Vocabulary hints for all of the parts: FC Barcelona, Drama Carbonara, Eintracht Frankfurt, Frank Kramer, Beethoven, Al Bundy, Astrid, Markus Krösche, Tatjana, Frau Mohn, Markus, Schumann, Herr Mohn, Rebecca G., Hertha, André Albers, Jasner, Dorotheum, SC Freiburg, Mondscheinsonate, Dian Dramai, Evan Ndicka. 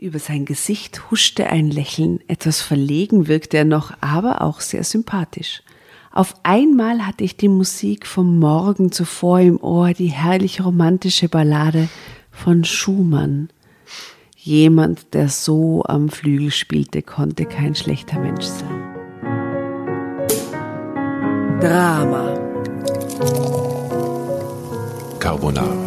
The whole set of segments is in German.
Über sein Gesicht huschte ein Lächeln, etwas verlegen wirkte er noch, aber auch sehr sympathisch. Auf einmal hatte ich die Musik vom Morgen zuvor im Ohr, die herrlich romantische Ballade von Schumann. Jemand, der so am Flügel spielte, konnte kein schlechter Mensch sein. Drama Carbonara.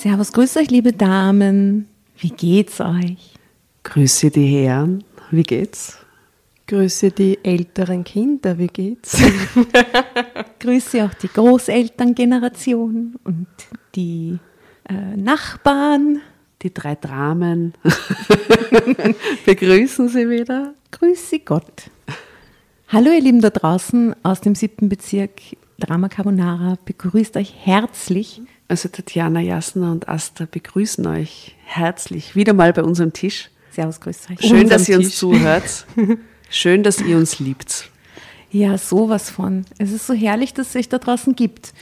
Servus, grüß euch, liebe Damen. Wie geht's euch? Grüße die Herren. Wie geht's? Grüße die älteren Kinder. Wie geht's? Grüße auch die Großelterngeneration und die Nachbarn. Die drei Dramen. Begrüßen Sie wieder. Grüße Gott. Hallo, ihr Lieben da draußen aus dem 7. Bezirk. Drama Carbonara begrüßt euch herzlich. Also Tatjana, Jasner und Astrid begrüßen euch herzlich wieder mal bei unserem Tisch. Servus, grüßt euch. Schön, dass ihr uns zuhört. Schön, dass ihr uns liebt. Ja, sowas von. Es ist so herrlich, dass es euch da draußen gibt.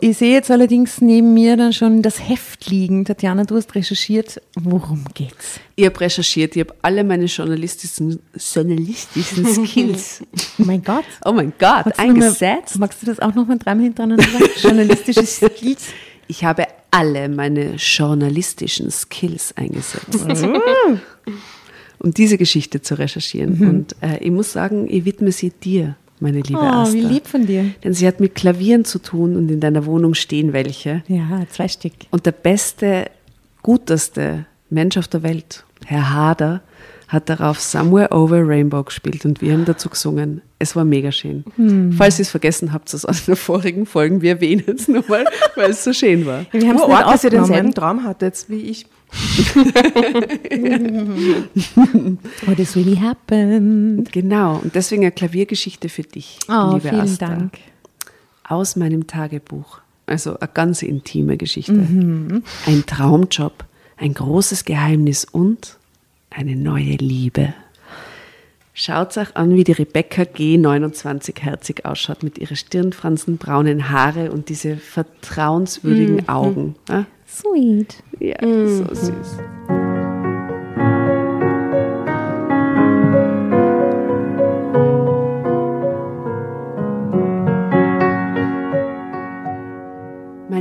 Ich sehe jetzt allerdings neben mir dann schon das Heft liegen. Tatjana, du hast recherchiert. Worum geht's? Ich habe recherchiert. Ich habe alle meine journalistischen Skills. Oh mein Gott. Oh mein Gott, eingesetzt. Magst du das auch nochmal dreimal hintereinander sagen? Journalistische Skills? Ich habe alle meine journalistischen Skills eingesetzt. Um diese Geschichte zu recherchieren. Mhm. Und ich muss sagen, ich widme sie dir. Meine liebe Asta. Wie lieb von dir. Denn sie hat mit Klavieren zu tun und in deiner Wohnung stehen welche. Ja, 2 Stück. Und der beste, guteste Mensch auf der Welt, Herr Hader, hat darauf Somewhere Over Rainbow gespielt und wir haben dazu gesungen. Es war mega schön. Falls ihr es vergessen habt, das aus den vorigen Folgen, wir erwähnen es nochmal, weil es so schön war. Wir haben es nicht dass ihr denselben Traum hattet wie ich. What has really happened? Genau, und deswegen eine Klaviergeschichte für dich, liebe vielen Asta. Dank. Aus meinem Tagebuch, also eine ganz intime Geschichte. Mhm. Ein Traumjob, ein großes Geheimnis und eine neue Liebe. Schaut euch an, wie die Rebecca G. 29 herzig ausschaut, mit ihren Stirnfransen, braunen Haare und diese vertrauenswürdigen Augen. Ja? Sweet. Ja, so süß.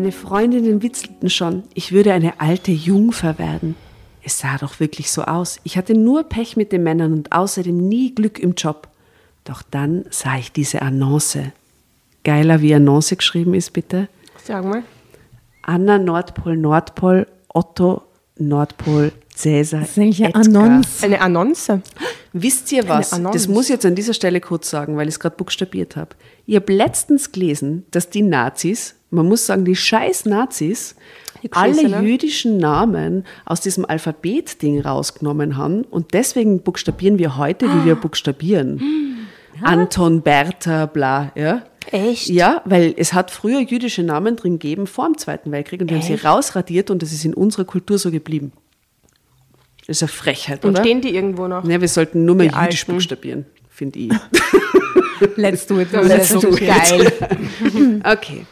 Meine Freundinnen witzelten schon, ich würde eine alte Jungfer werden. Es sah doch wirklich so aus. Ich hatte nur Pech mit den Männern und außerdem nie Glück im Job. Doch dann sah ich diese Annonce. Geiler, wie Annonce geschrieben ist, bitte. Sag mal. Anna Nordpol Nordpol, Otto Nordpol Cäsar. Das ist eigentlich eine Annonce. Eine Annonce. Wisst ihr was? Das muss ich jetzt an dieser Stelle kurz sagen, weil ich es gerade buchstabiert habe. Ich habe letztens gelesen, dass die Nazis, man muss sagen, die scheiß Nazis, alle jüdischen Namen aus diesem Alphabet-Ding rausgenommen haben und deswegen buchstabieren wir heute, wie wir buchstabieren. Ja. Anton, Bertha, bla, ja. Echt? Ja, weil es hat früher jüdische Namen drin gegeben vor dem Zweiten Weltkrieg und wir haben sie rausradiert und das ist in unserer Kultur so geblieben. Das ist eine Frechheit, oder? Und stehen die irgendwo noch? Ne, wir sollten nur mehr jüdisch buchstabieren, finde ich. Let's do it. Let's do it. Geil. Okay.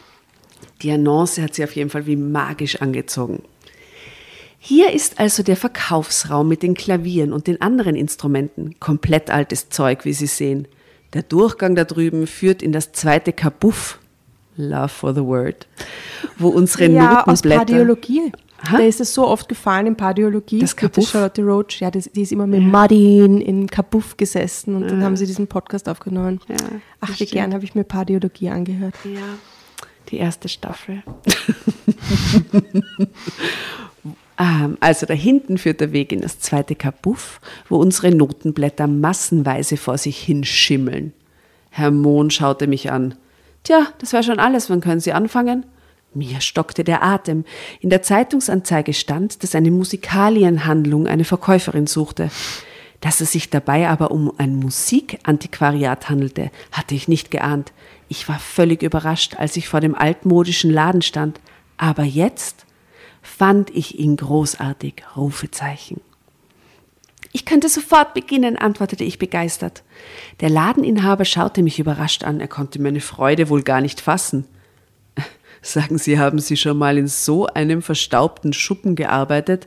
Die Annonce hat sie auf jeden Fall wie magisch angezogen. Hier ist also der Verkaufsraum mit den Klavieren und den anderen Instrumenten. Komplett altes Zeug, wie Sie sehen. Der Durchgang da drüben führt in das zweite Kabuff. Love for the word. Wo unsere Notenblätter... aus Pardiologie. Aha. Da ist es so oft gefallen in Pardiologie. Das Kabuff? Charlotte Roach, ja, die ist immer mit Martin in Kabuff gesessen und dann haben sie diesen Podcast aufgenommen. Ja, ach, wie gern habe ich mir Pardiologie angehört. Ja. Die erste Staffel. Also da hinten führt der Weg in das zweite Kabuff, wo unsere Notenblätter massenweise vor sich hinschimmeln. Herr Mohn schaute mich an. Tja, das war schon alles, wann können Sie anfangen? Mir stockte der Atem. In der Zeitungsanzeige stand, dass eine Musikalienhandlung eine Verkäuferin suchte. Dass es sich dabei aber um ein Musikantiquariat handelte, hatte ich nicht geahnt. Ich war völlig überrascht, als ich vor dem altmodischen Laden stand. Aber jetzt fand ich ihn großartig. Rufezeichen. Ich könnte sofort beginnen, antwortete ich begeistert. Der Ladeninhaber schaute mich überrascht an. Er konnte meine Freude wohl gar nicht fassen. Sagen Sie, haben Sie schon mal in so einem verstaubten Schuppen gearbeitet?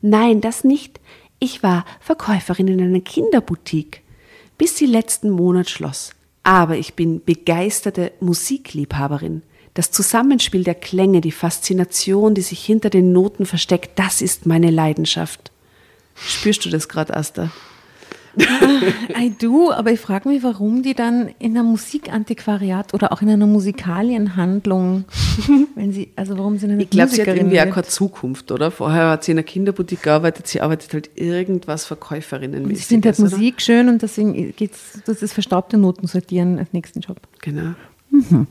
Nein, das nicht. Ich war Verkäuferin in einer Kinderboutique, bis sie letzten Monat schloss. Aber ich bin begeisterte Musikliebhaberin. Das Zusammenspiel der Klänge, die Faszination, die sich hinter den Noten versteckt, das ist meine Leidenschaft. Spürst du das gerade, Asta? I do, aber ich frage mich, warum die dann in einer Musikantiquariat oder auch in einer Musikalienhandlung, wenn sie, also warum sie eine Musikerin wird. Ich glaube, sie hat irgendwie auch keine Zukunft, oder? Vorher hat sie in einer Kinderboutique gearbeitet, sie arbeitet halt irgendwas Verkäuferinnenmäßig. Sie findet halt Musik schön und deswegen geht's, das ist verstaubte Noten sortieren als nächsten Job. Genau. Mhm.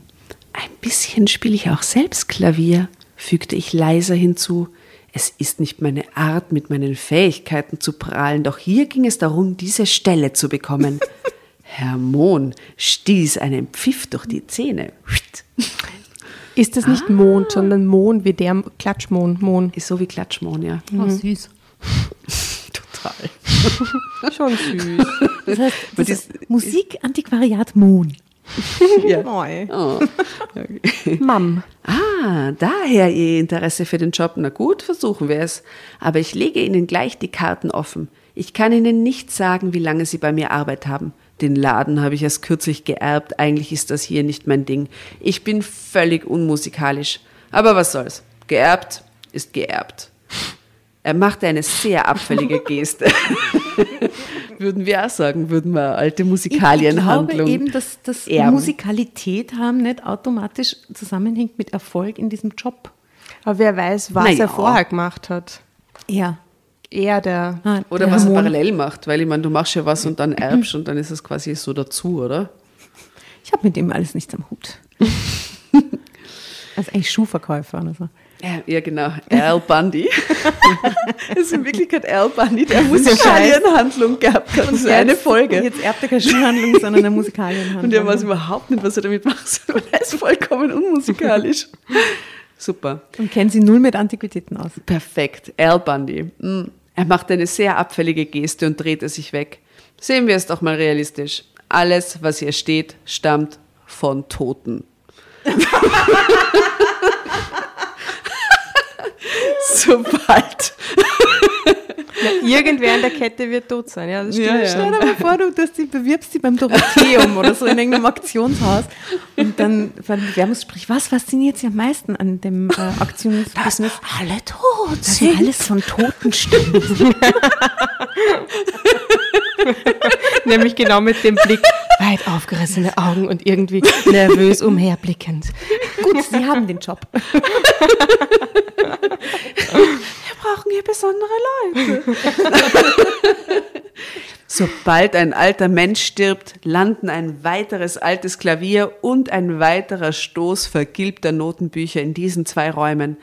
Ein bisschen spiele ich auch selbst Klavier, fügte ich leiser hinzu. Es ist nicht meine Art, mit meinen Fähigkeiten zu prahlen, doch hier ging es darum, diese Stelle zu bekommen. Herr Mohn stieß einen Pfiff durch die Zähne. Ist das nicht Mond, sondern Mohn wie der Klatschmohn? Mohn. Ist so wie Klatschmohn, ja. Oh, süß. Total. Schon süß. Das heißt, das ist Musikantiquariat Mohn. Ja. Oh. Okay. Mom. Daher Ihr Interesse für den Job. Na gut, versuchen wir es. Aber ich lege Ihnen gleich die Karten offen. Ich kann Ihnen nicht sagen, wie lange Sie bei mir Arbeit haben. Den Laden habe ich erst kürzlich geerbt. Eigentlich ist das hier nicht mein Ding. Ich bin völlig unmusikalisch. Aber was soll's? Geerbt ist geerbt. Er machte eine sehr abfällige Geste. Würden wir auch sagen, würden wir alte Musikalienhandlung. Ich glaube eben, dass Musikalität haben nicht automatisch zusammenhängt mit Erfolg in diesem Job. Aber wer weiß, was er vorher gemacht hat. Er der. Oder der was er parallel macht, weil ich meine, du machst ja was und dann erbst und dann ist es quasi so dazu, oder? Ich habe mit dem alles nichts am Hut. Also eigentlich Schuhverkäufer oder so. Ja, genau. Al Bundy. Das ist in Wirklichkeit Al Bundy, der eine Musikalienhandlung gehabt hat. Das ist eine Folge. Jetzt erbt er keine Schuhhandlung, sondern eine Musikalienhandlung. Und er weiß überhaupt nicht, was er damit macht. Er ist vollkommen unmusikalisch. Super. Und kennen Sie null mit Antiquitäten aus. Perfekt. Al Bundy. Er macht eine sehr abfällige Geste und drehte sich weg. Sehen wir es doch mal realistisch. Alles, was hier steht, stammt von Toten. Sobald Ja, irgendwer in der Kette wird tot sein. Ja, das stimmt. Ja, ja. Stell dir mal vor, du bewirbst dich beim Dorotheum oder so in irgendeinem Auktionshaus und dann beim Bewerbungsgespräch, was fasziniert Sie am meisten an dem Auktionsbusiness? Dass alle tot sind. Dass alles von Toten stimmt. Nämlich genau mit dem Blick, weit aufgerissene Augen und irgendwie nervös umherblickend. Gut, Sie haben den Job. Wir brauchen hier besondere Leute. Sobald ein alter Mensch stirbt, landen ein weiteres altes Klavier und ein weiterer Stoß vergilbter Notenbücher in diesen zwei Räumen.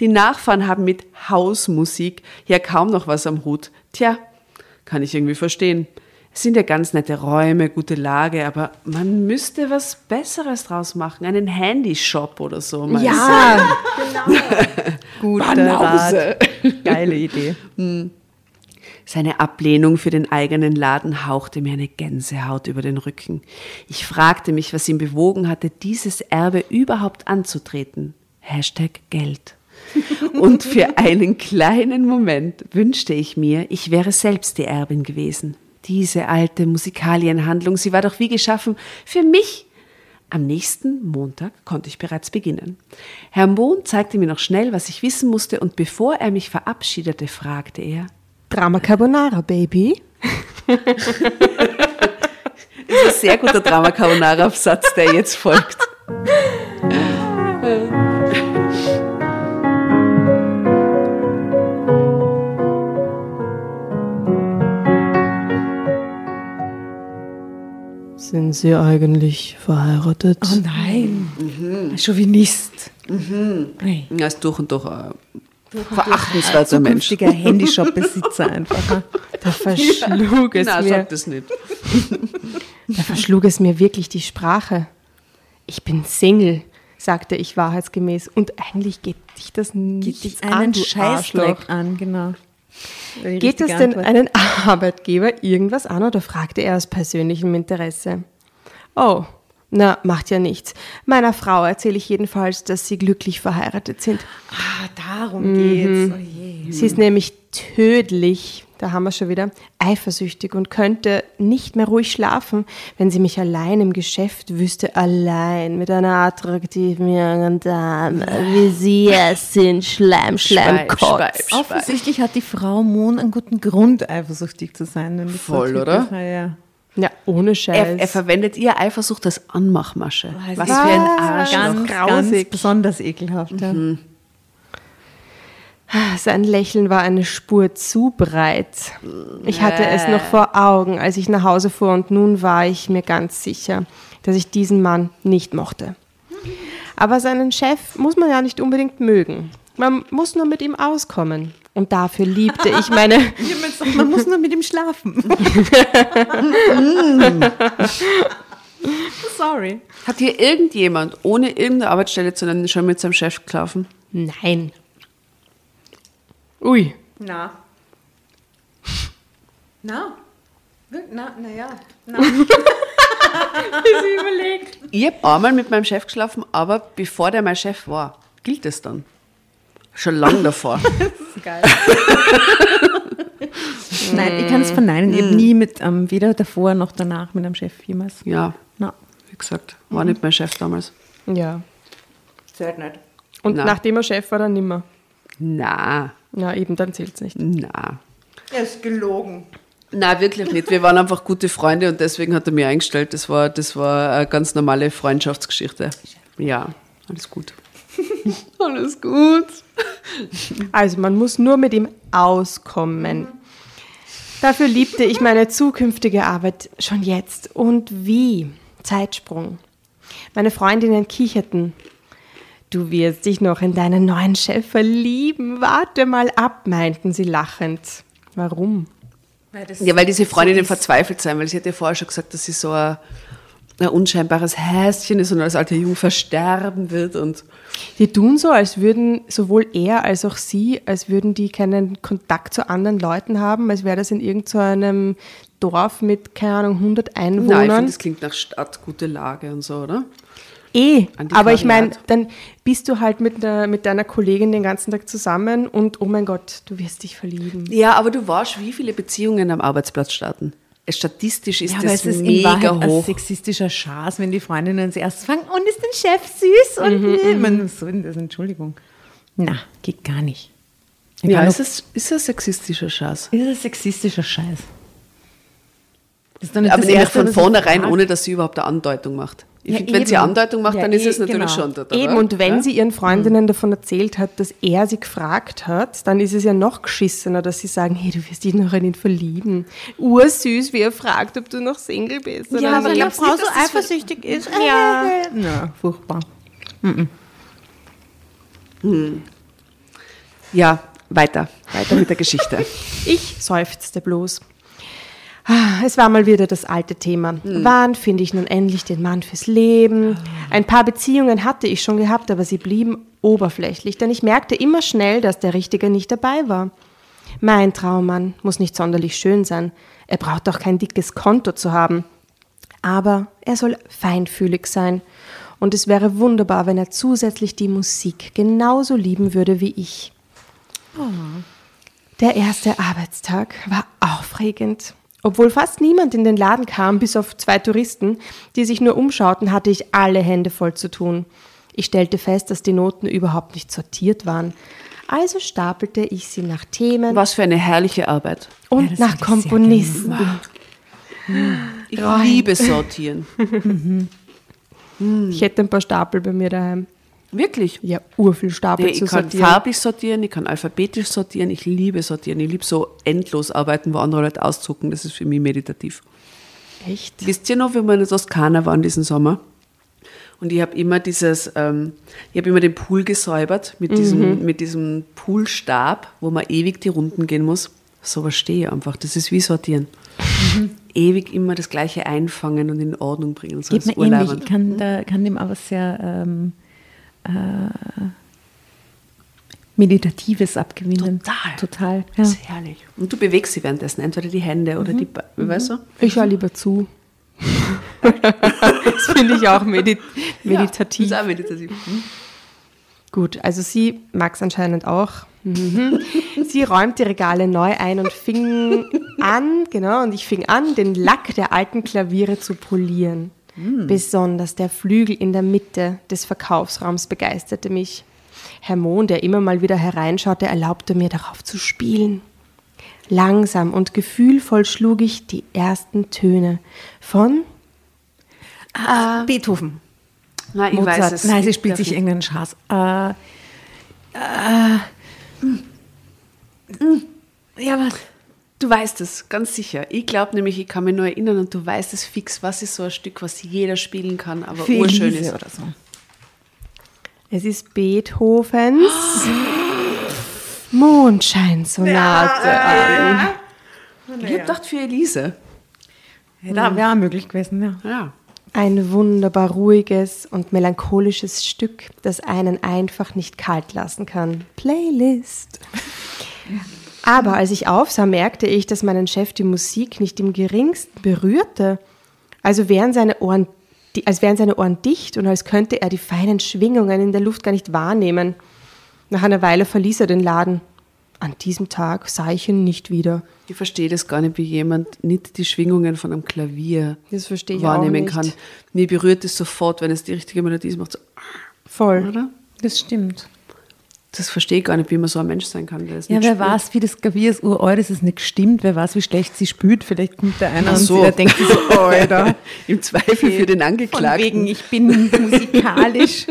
Die Nachfahren haben mit Hausmusik ja kaum noch was am Hut. Tja, kann ich irgendwie verstehen. Es sind ja ganz nette Räume, gute Lage, aber man müsste was Besseres draus machen. Einen Handyshop oder so. Ja, genau. Guter Rat. Geile Idee. Seine Ablehnung für den eigenen Laden hauchte mir eine Gänsehaut über den Rücken. Ich fragte mich, was ihn bewogen hatte, dieses Erbe überhaupt anzutreten. #Geld. Und für einen kleinen Moment wünschte ich mir, ich wäre selbst die Erbin gewesen. Diese alte Musikalienhandlung, sie war doch wie geschaffen für mich. Am nächsten Montag konnte ich bereits beginnen. Herr Mohn zeigte mir noch schnell, was ich wissen musste, und bevor er mich verabschiedete, fragte er: Drama Carbonara, Baby. Das ist ein sehr guter Drama Carbonara-Absatz, der jetzt folgt. Sind Sie eigentlich verheiratet? Oh nein, ein Chauvinist. Nein. Er ist durch und durch ein verachtenswerter Mensch. Ein zukünftiger Handyshop-Besitzer einfach. Da verschlug es mir. Nein, sag das nicht. Da verschlug es mir wirklich die Sprache. Ich bin Single, sagte ich wahrheitsgemäß. Und eigentlich geht dich das nicht an, du Scheißdreck an, genau. Geht es denn einen Arbeitgeber irgendwas an, oder fragte er aus persönlichem Interesse? Oh, na, macht ja nichts. Meiner Frau erzähle ich jedenfalls, dass sie glücklich verheiratet sind. Ah, darum geht's. Oh je. Sie ist nämlich tödlich, da haben wir schon wieder, eifersüchtig und könnte nicht mehr ruhig schlafen, wenn sie mich allein im Geschäft wüsste, allein mit einer attraktiven jungen Dame, wie Sie es sind, Schleim, Kotz. Offensichtlich hat die Frau Mohn einen guten Grund, eifersüchtig zu sein. Voll, oder? Ja, ohne Scheiß. Er verwendet ihr Eifersucht als Anmachmasche. Was für ein Arsch. Ganz besonders ekelhaft, ja. Sein Lächeln war eine Spur zu breit. Ich hatte es noch vor Augen, als ich nach Hause fuhr, und nun war ich mir ganz sicher, dass ich diesen Mann nicht mochte. Aber seinen Chef muss man ja nicht unbedingt mögen. Man muss nur mit ihm auskommen. Und dafür liebte ich meine... Man muss nur mit ihm schlafen. Sorry. Hat hier irgendjemand ohne irgendeine Arbeitsstelle zu nennen schon mit seinem Chef gelaufen? Nein. Ui. Na. Ich überlegt. Ich habe einmal mit meinem Chef geschlafen, aber bevor der mein Chef war, gilt es dann. Schon lang davor. Das ist geil. Nein, ich kann es verneinen. Ich habe nie mit, weder davor noch danach mit einem Chef jemals. Ja. Na. Wie gesagt, war nicht mein Chef damals. Ja. Zählt nicht. Und nachdem er Chef war, dann nimmer. Na, eben, dann zählt's nicht. Na. Er ist gelogen. Na, wirklich nicht. Wir waren einfach gute Freunde und deswegen hat er mir eingestellt. Das war eine ganz normale Freundschaftsgeschichte. Ja, alles gut. Alles gut. Also, man muss nur mit ihm auskommen. Dafür liebte ich meine zukünftige Arbeit schon jetzt. Und wie? Zeitsprung. Meine Freundinnen kicherten. Du wirst dich noch in deinen neuen Chef verlieben. Warte mal ab, meinten sie lachend. Warum? Weil diese Freundinnen verzweifelt sein, weil sie hat ja vorher schon gesagt, dass sie so ein unscheinbares Häschen ist und als alte Jungfer sterben wird. Und die tun so, als würden sowohl er als auch sie, als würden die keinen Kontakt zu anderen Leuten haben, als wäre das in irgendeinem Dorf mit, keine Ahnung, 100 Einwohnern. Nein, ich finde, das klingt nach Stadt, gute Lage und so, oder? Eh, aber ich meine, dann bist du halt mit deiner Kollegin den ganzen Tag zusammen und oh mein Gott, du wirst dich verlieben. Ja, aber du weißt, wie viele Beziehungen am Arbeitsplatz starten. Statistisch ist ja, das es ist mega hoch. Ein sexistischer Schatz, wenn die Freundinnen zuerst fangen, und ist den Chef süß und man so, das, Entschuldigung. Na, geht gar nicht. Ja, ist ein sexistischer Schatz. Ist ein sexistischer Scheiß. Ist dann nicht aber das nämlich erste, von vornherein, ohne dass sie überhaupt eine Andeutung macht. Ich ja, finde, wenn sie eine Andeutung macht, ja, dann ist es natürlich genau. Schon da. Eben, und wenn sie ihren Freundinnen davon erzählt hat, dass er sie gefragt hat, dann ist es ja noch geschissener, dass sie sagen, hey, du wirst dich noch an ihn verlieben. Ursüß, wie er fragt, ob du noch Single bist. Oder ja, aber wenn eine Frau so eifersüchtig ist. Ja. Ja, furchtbar. Ja, weiter mit der Geschichte. Ich seufzte bloß. Es war mal wieder das alte Thema. Wann finde ich nun endlich den Mann fürs Leben? Ein paar Beziehungen hatte ich schon gehabt, aber sie blieben oberflächlich, denn ich merkte immer schnell, dass der Richtige nicht dabei war. Mein Traummann muss nicht sonderlich schön sein. Er braucht auch kein dickes Konto zu haben. Aber er soll feinfühlig sein. Und es wäre wunderbar, wenn er zusätzlich die Musik genauso lieben würde wie ich. Oh. Der erste Arbeitstag war aufregend. Obwohl fast niemand in den Laden kam, bis auf 2 Touristen, die sich nur umschauten, hatte ich alle Hände voll zu tun. Ich stellte fest, dass die Noten überhaupt nicht sortiert waren. Also stapelte ich sie nach Themen. Was für eine herrliche Arbeit. Und ja, nach Komponisten. Ich liebe sortieren. Ich hätte ein paar Stapel bei mir daheim. Wirklich? Ja, urviel Stapel zu sortieren. Ich kann farbig sortieren, ich kann alphabetisch sortieren, ich liebe sortieren. Ich liebe so endlos arbeiten, wo andere Leute auszucken. Das ist für mich meditativ. Echt? Wisst ihr noch, wie wir in Toskana waren diesen Sommer? Und ich habe immer den Pool gesäubert mit diesem Poolstab, wo man ewig die Runden gehen muss. So was stehe ich einfach. Das ist wie sortieren. Ewig immer das Gleiche einfangen und in Ordnung bringen. Das geht mir ähnlich. Ich kann dem aber sehr... Meditatives abgewinnen. Total. Ja. Das ist herrlich. Und du bewegst sie währenddessen, entweder die Hände oder die Beine, weißt du? Ich höre lieber zu. Das finde ich auch meditativ. Ja, das ist auch meditativ. Gut, also sie mag es anscheinend auch. Sie räumt die Regale neu ein und ich fing an, den Lack der alten Klaviere zu polieren. Besonders der Flügel in der Mitte des Verkaufsraums begeisterte mich. Herr Mohn, der immer mal wieder hereinschaute, erlaubte mir, darauf zu spielen. Langsam und gefühlvoll schlug ich die ersten Töne von Beethoven. Nein, ich Mozart. Weiß es. Nein, sie spielt sich irgendeinen Schatz. Ja, was? Du weißt es, ganz sicher. Ich glaube nämlich, ich kann mich nur erinnern und du weißt es fix, was ist so ein Stück, was jeder spielen kann, aber urschön ist. Oder so. Es ist Beethovens Mondscheinsonate. Ich habe gedacht für Elise. Ja, wäre möglich gewesen, ja. Ein wunderbar ruhiges und melancholisches Stück, das einen einfach nicht kalt lassen kann. Playlist. Aber als ich aufsah, merkte ich, dass meinen Chef die Musik nicht im geringsten berührte. Als wären seine Ohren dicht und als könnte er die feinen Schwingungen in der Luft gar nicht wahrnehmen. Nach einer Weile verließ er den Laden. An diesem Tag sah ich ihn nicht wieder. Ich verstehe das gar nicht, wie jemand nicht die Schwingungen von einem Klavier wahrnehmen kann. Mir berührt es sofort, wenn es die richtige Melodie ist, macht so. Voll, oder? Das stimmt. Das verstehe ich gar nicht, wie man so ein Mensch sein kann. Der es ja, nicht wer spürt. Weiß, wie das Klavier ist uralt, dass es nicht stimmt. Wer weiß, wie schlecht sie spielt. Vielleicht kommt da einer so. Und denkt sich so, Alter. Im Zweifel für den Angeklagten. Von wegen, ich bin musikalisch.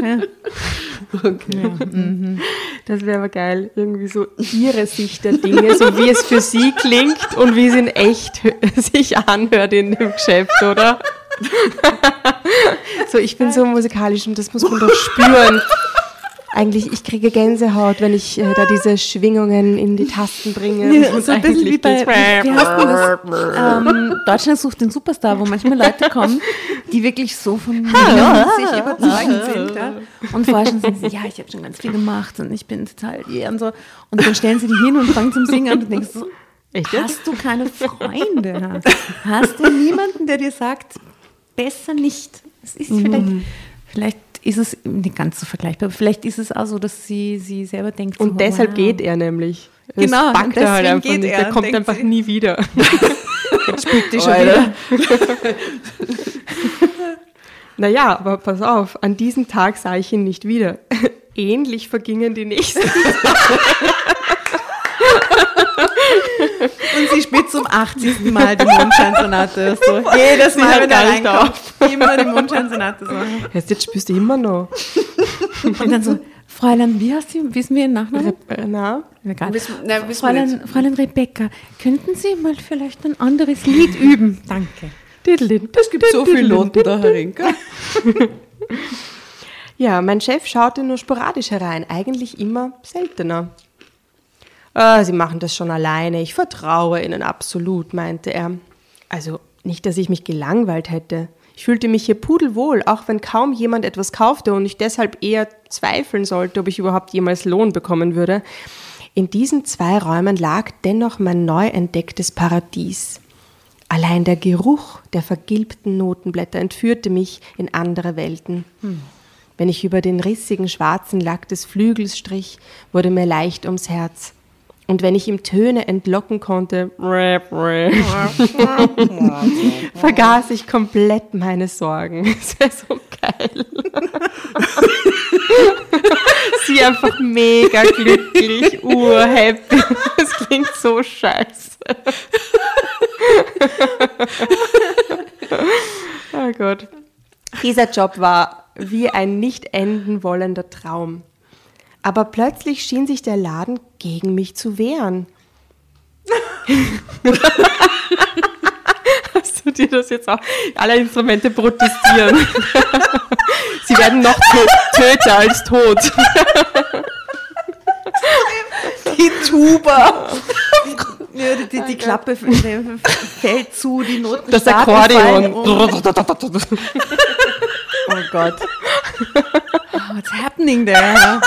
Okay. Ja, Das wäre aber geil. Irgendwie so ihre Sicht der Dinge, so wie es für sie klingt und wie es in echt sich anhört in dem Geschäft, oder? So, ich bin so musikalisch und das muss man doch spüren. Eigentlich, ich kriege Gänsehaut, wenn ich da diese Schwingungen in die Tasten bringe. Ja, so ein bisschen wie bei Deutschland sucht den Superstar, wo manchmal Leute kommen, die wirklich so von sich überzeugend sind. Ja? Und vorher schon sagen sie, ja, ich habe schon ganz viel gemacht und ich bin total und so. Und dann stellen sie die hin und fangen zum Singen an und denkst so, hast du keine Freunde? Hast du niemanden, der dir sagt, besser nicht? Es ist vielleicht ist es nicht ganz so vergleichbar. Aber vielleicht ist es auch so, dass sie selber denkt. Und so, deshalb geht er nämlich. Das genau, deswegen er halt einfach geht er. Der kommt einfach nie wieder. Jetzt spielt die schon wieder. Naja, aber pass auf, an diesem Tag sah ich ihn nicht wieder. Ähnlich vergingen die nächsten. Und sie spielt zum 80. Mal die Mondscheinsonate. So. Jedes Mal, wenn er einkauft, immer die Mondscheinsonate. So. Jetzt spielst du immer noch. Und dann so, Fräulein, wie heißt sie? Wissen wir ihren Nachnamen? Fräulein Rebecca, könnten Sie mal vielleicht ein anderes Lied üben? Danke. Das gibt so viel Lohn, da Herr Rinker. Ja, mein Chef schaute nur sporadisch herein, eigentlich immer seltener. Sie machen das schon alleine, ich vertraue Ihnen absolut, meinte er. Also nicht, dass ich mich gelangweilt hätte. Ich fühlte mich hier pudelwohl, auch wenn kaum jemand etwas kaufte und ich deshalb eher zweifeln sollte, ob ich überhaupt jemals Lohn bekommen würde. In diesen zwei Räumen lag dennoch mein neu entdecktes Paradies. Allein der Geruch der vergilbten Notenblätter entführte mich in andere Welten. Wenn ich über den rissigen schwarzen Lack des Flügels strich, wurde mir leicht ums Herz. Und wenn ich ihm Töne entlocken konnte, vergaß ich komplett meine Sorgen. Das wäre so geil. Sie einfach mega glücklich, urhappy. Das klingt so scheiße. Oh Gott. Dieser Job war wie ein nicht enden wollender Traum. Aber plötzlich schien sich der Laden gegen mich zu wehren. Hast du dir das jetzt auch? Alle Instrumente protestieren. Sie werden noch töter als tot. Die Tuba. Ja, die Klappe fällt zu, die Noten. Das Akkordeon. Oh Gott. Oh, what's happening there?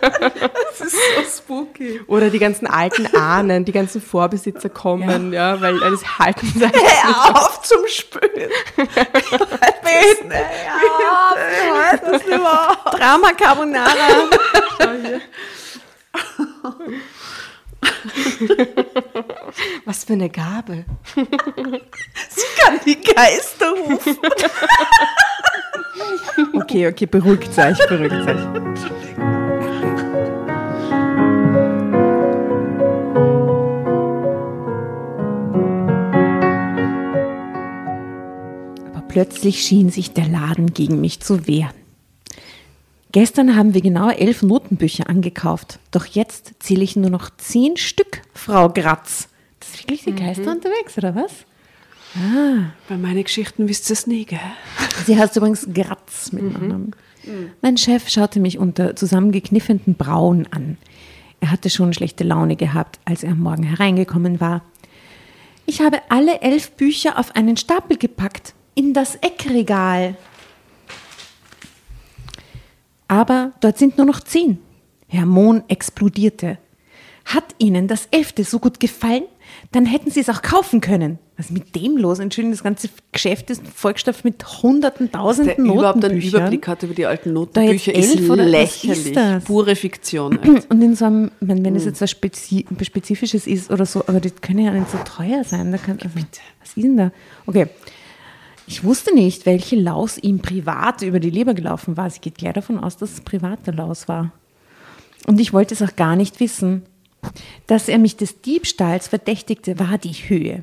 Das ist so spooky. Oder die ganzen alten Ahnen, die ganzen Vorbesitzer kommen, ja weil alles halten sie. Hör auf zum Spülen. Hör auf. Drama Carbonara. Schau hier. Was für eine Gabe. Sie kann die Geister rufen. Okay, beruhigt euch. Aber plötzlich schien sich der Laden gegen mich zu wehren. Gestern haben wir genau 11 Notenbücher angekauft, doch jetzt zähle ich nur noch 10 Stück, Frau Gratz. Das ist wirklich die Geister unterwegs, oder was? Ah. Bei meinen Geschichten wisst ihr es nie, gell? Sie heißt übrigens Gratz mit Namen. Mein Chef schaute mich unter zusammengekniffenen Brauen an. Er hatte schon schlechte Laune gehabt, als er am Morgen hereingekommen war. Ich habe alle 11 Bücher auf einen Stapel gepackt, in das Eckregal. Aber dort sind nur noch 10. Herr Mohn explodierte. Hat Ihnen das 11. so gut gefallen? Dann hätten Sie es auch kaufen können. Was ist mit dem los? Entschuldigung, das ganze Geschäft ist vollgestopft mit hunderten, tausenden Notenbüchern. Überhaupt einen Überblick hat über die alten Notenbücher, ist lächerlich. Ist das? Pure Fiktion. Halt. Und in so einem, wenn es jetzt was Spezifisches ist oder so, aber das können ja nicht so teuer sein. Da kann, also, was ist denn da? Okay. Ich wusste nicht, welche Laus ihm privat über die Leber gelaufen war. Sie geht gleich davon aus, dass es private Laus war. Und ich wollte es auch gar nicht wissen. Dass er mich des Diebstahls verdächtigte, war die Höhe.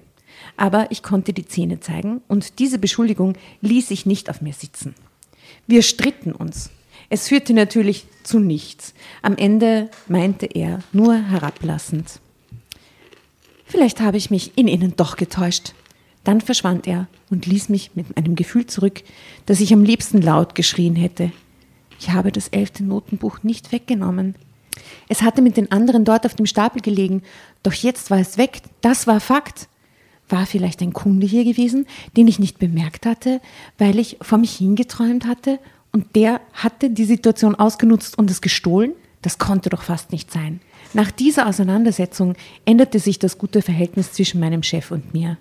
Aber ich konnte die Zähne zeigen und diese Beschuldigung ließ ich nicht auf mir sitzen. Wir stritten uns. Es führte natürlich zu nichts. Am Ende meinte er nur herablassend: Vielleicht habe ich mich in Ihnen doch getäuscht. Dann verschwand er und ließ mich mit einem Gefühl zurück, das ich am liebsten laut geschrien hätte. Ich habe das 11. Notenbuch nicht weggenommen. Es hatte mit den anderen dort auf dem Stapel gelegen, doch jetzt war es weg, das war Fakt. War vielleicht ein Kunde hier gewesen, den ich nicht bemerkt hatte, weil ich vor mich hingeträumt hatte und der hatte die Situation ausgenutzt und es gestohlen? Das konnte doch fast nicht sein. Nach dieser Auseinandersetzung änderte sich das gute Verhältnis zwischen meinem Chef und mir.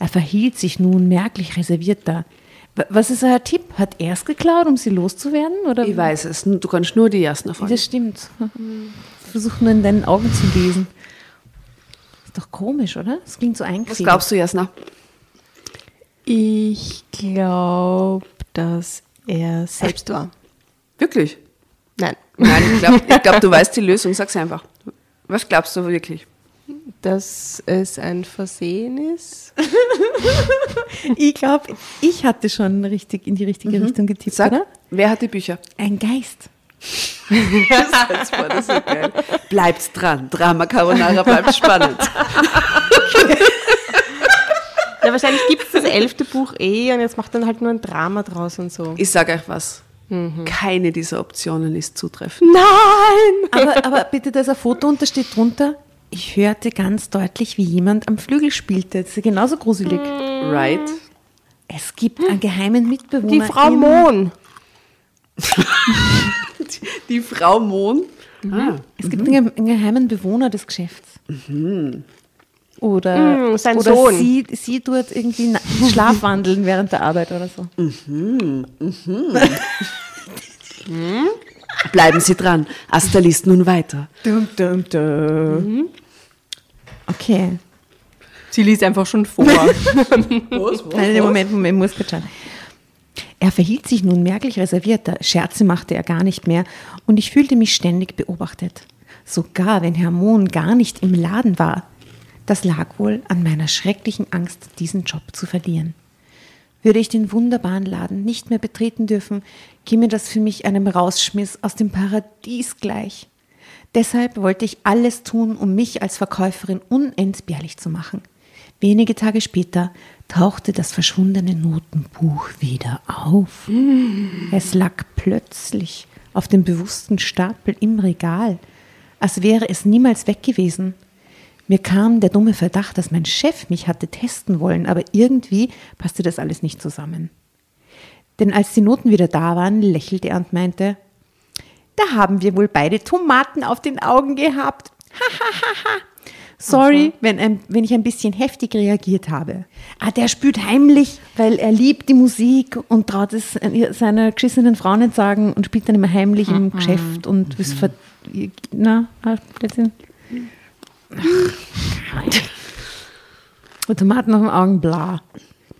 Er verhielt sich nun merklich reservierter, Was ist euer Tipp? Hat er es geklaut, um sie loszuwerden? Oder? Ich weiß es. Du kannst nur die Jasner fragen. Das stimmt. Ich versuche nur in deinen Augen zu lesen. Ist doch komisch, oder? Das klingt so eingebildet. Was glaubst du, Jasner? Ich glaube, dass er selbst war. Wirklich? Nein. Nein, ich glaub, du weißt die Lösung. Sag's einfach. Was glaubst du wirklich? Dass es ein Versehen ist. Ich glaube, ich hatte schon richtig in die richtige Richtung getippt, Sag, oder? Wer hat die Bücher? Ein Geist. Das war so geil. Bleibt dran. Drama Carbonara bleibt spannend. Ja, wahrscheinlich gibt es das 11. Buch und jetzt macht dann halt nur ein Drama draus und so. Ich sage euch was. Keine dieser Optionen ist zutreffend. Nein! Aber bitte, da ist ein Foto und da steht drunter: Ich hörte ganz deutlich, wie jemand am Flügel spielte. Das ist genauso gruselig. Right. Es gibt einen geheimen Mitbewohner. Die Frau Mohn. Die Frau Mohn. Ah. Es gibt einen geheimen Bewohner des Geschäfts. Oder Sohn. Sie tut irgendwie schlafwandeln während der Arbeit oder so. Bleiben Sie dran. Asta liest nun weiter. Dum, dum, dum. Okay. Sie liest einfach schon vor. Nein, Moment, muss kurz schauen. Er verhielt sich nun merklich reservierter, Scherze machte er gar nicht mehr und ich fühlte mich ständig beobachtet. Sogar wenn Herr Mohn gar nicht im Laden war. Das lag wohl an meiner schrecklichen Angst, diesen Job zu verlieren. Würde ich den wunderbaren Laden nicht mehr betreten dürfen, käme das für mich einem Rausschmiss aus dem Paradies gleich. Deshalb wollte ich alles tun, um mich als Verkäuferin unentbehrlich zu machen. Wenige Tage später tauchte das verschwundene Notenbuch wieder auf. Es lag plötzlich auf dem bewussten Stapel im Regal, als wäre es niemals weg gewesen. Mir kam der dumme Verdacht, dass mein Chef mich hatte testen wollen, aber irgendwie passte das alles nicht zusammen. Denn als die Noten wieder da waren, lächelte er und meinte, da haben wir wohl beide Tomaten auf den Augen gehabt. Sorry, wenn ich ein bisschen heftig reagiert habe. Der spürt heimlich, weil er liebt die Musik und traut es seiner geschissenen Frau nicht sagen und spielt dann immer heimlich im Geschäft und ist plötzlich. Tomaten auf dem Augen, bla.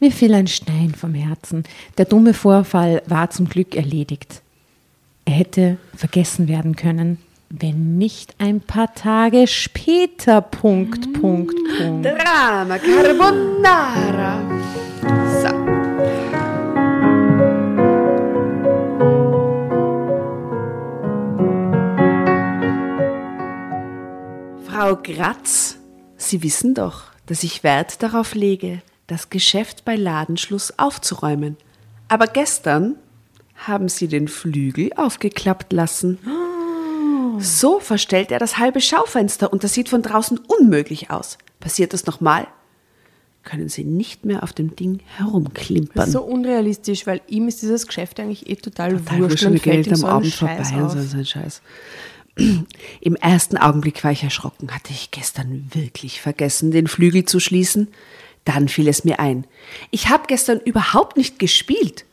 Mir fiel ein Stein vom Herzen. Der dumme Vorfall war zum Glück erledigt. Er hätte vergessen werden können, wenn nicht ein paar Tage später. Punkt. Drama Carbonara. So. Frau Gratz, Sie wissen doch, dass ich Wert darauf lege, das Geschäft bei Ladenschluss aufzuräumen. Aber gestern haben Sie den Flügel aufgeklappt lassen. So verstellt er das halbe Schaufenster und das sieht von draußen unmöglich aus. Passiert das nochmal, können Sie nicht mehr auf dem Ding herumklimpern. Das ist so unrealistisch, weil ihm ist dieses Geschäft eigentlich total wurscht und fällt ihm so am Abend vorbei und so ein Scheiß. Im ersten Augenblick war ich erschrocken. Hatte ich gestern wirklich vergessen, den Flügel zu schließen? Dann fiel es mir ein. Ich habe gestern überhaupt nicht gespielt.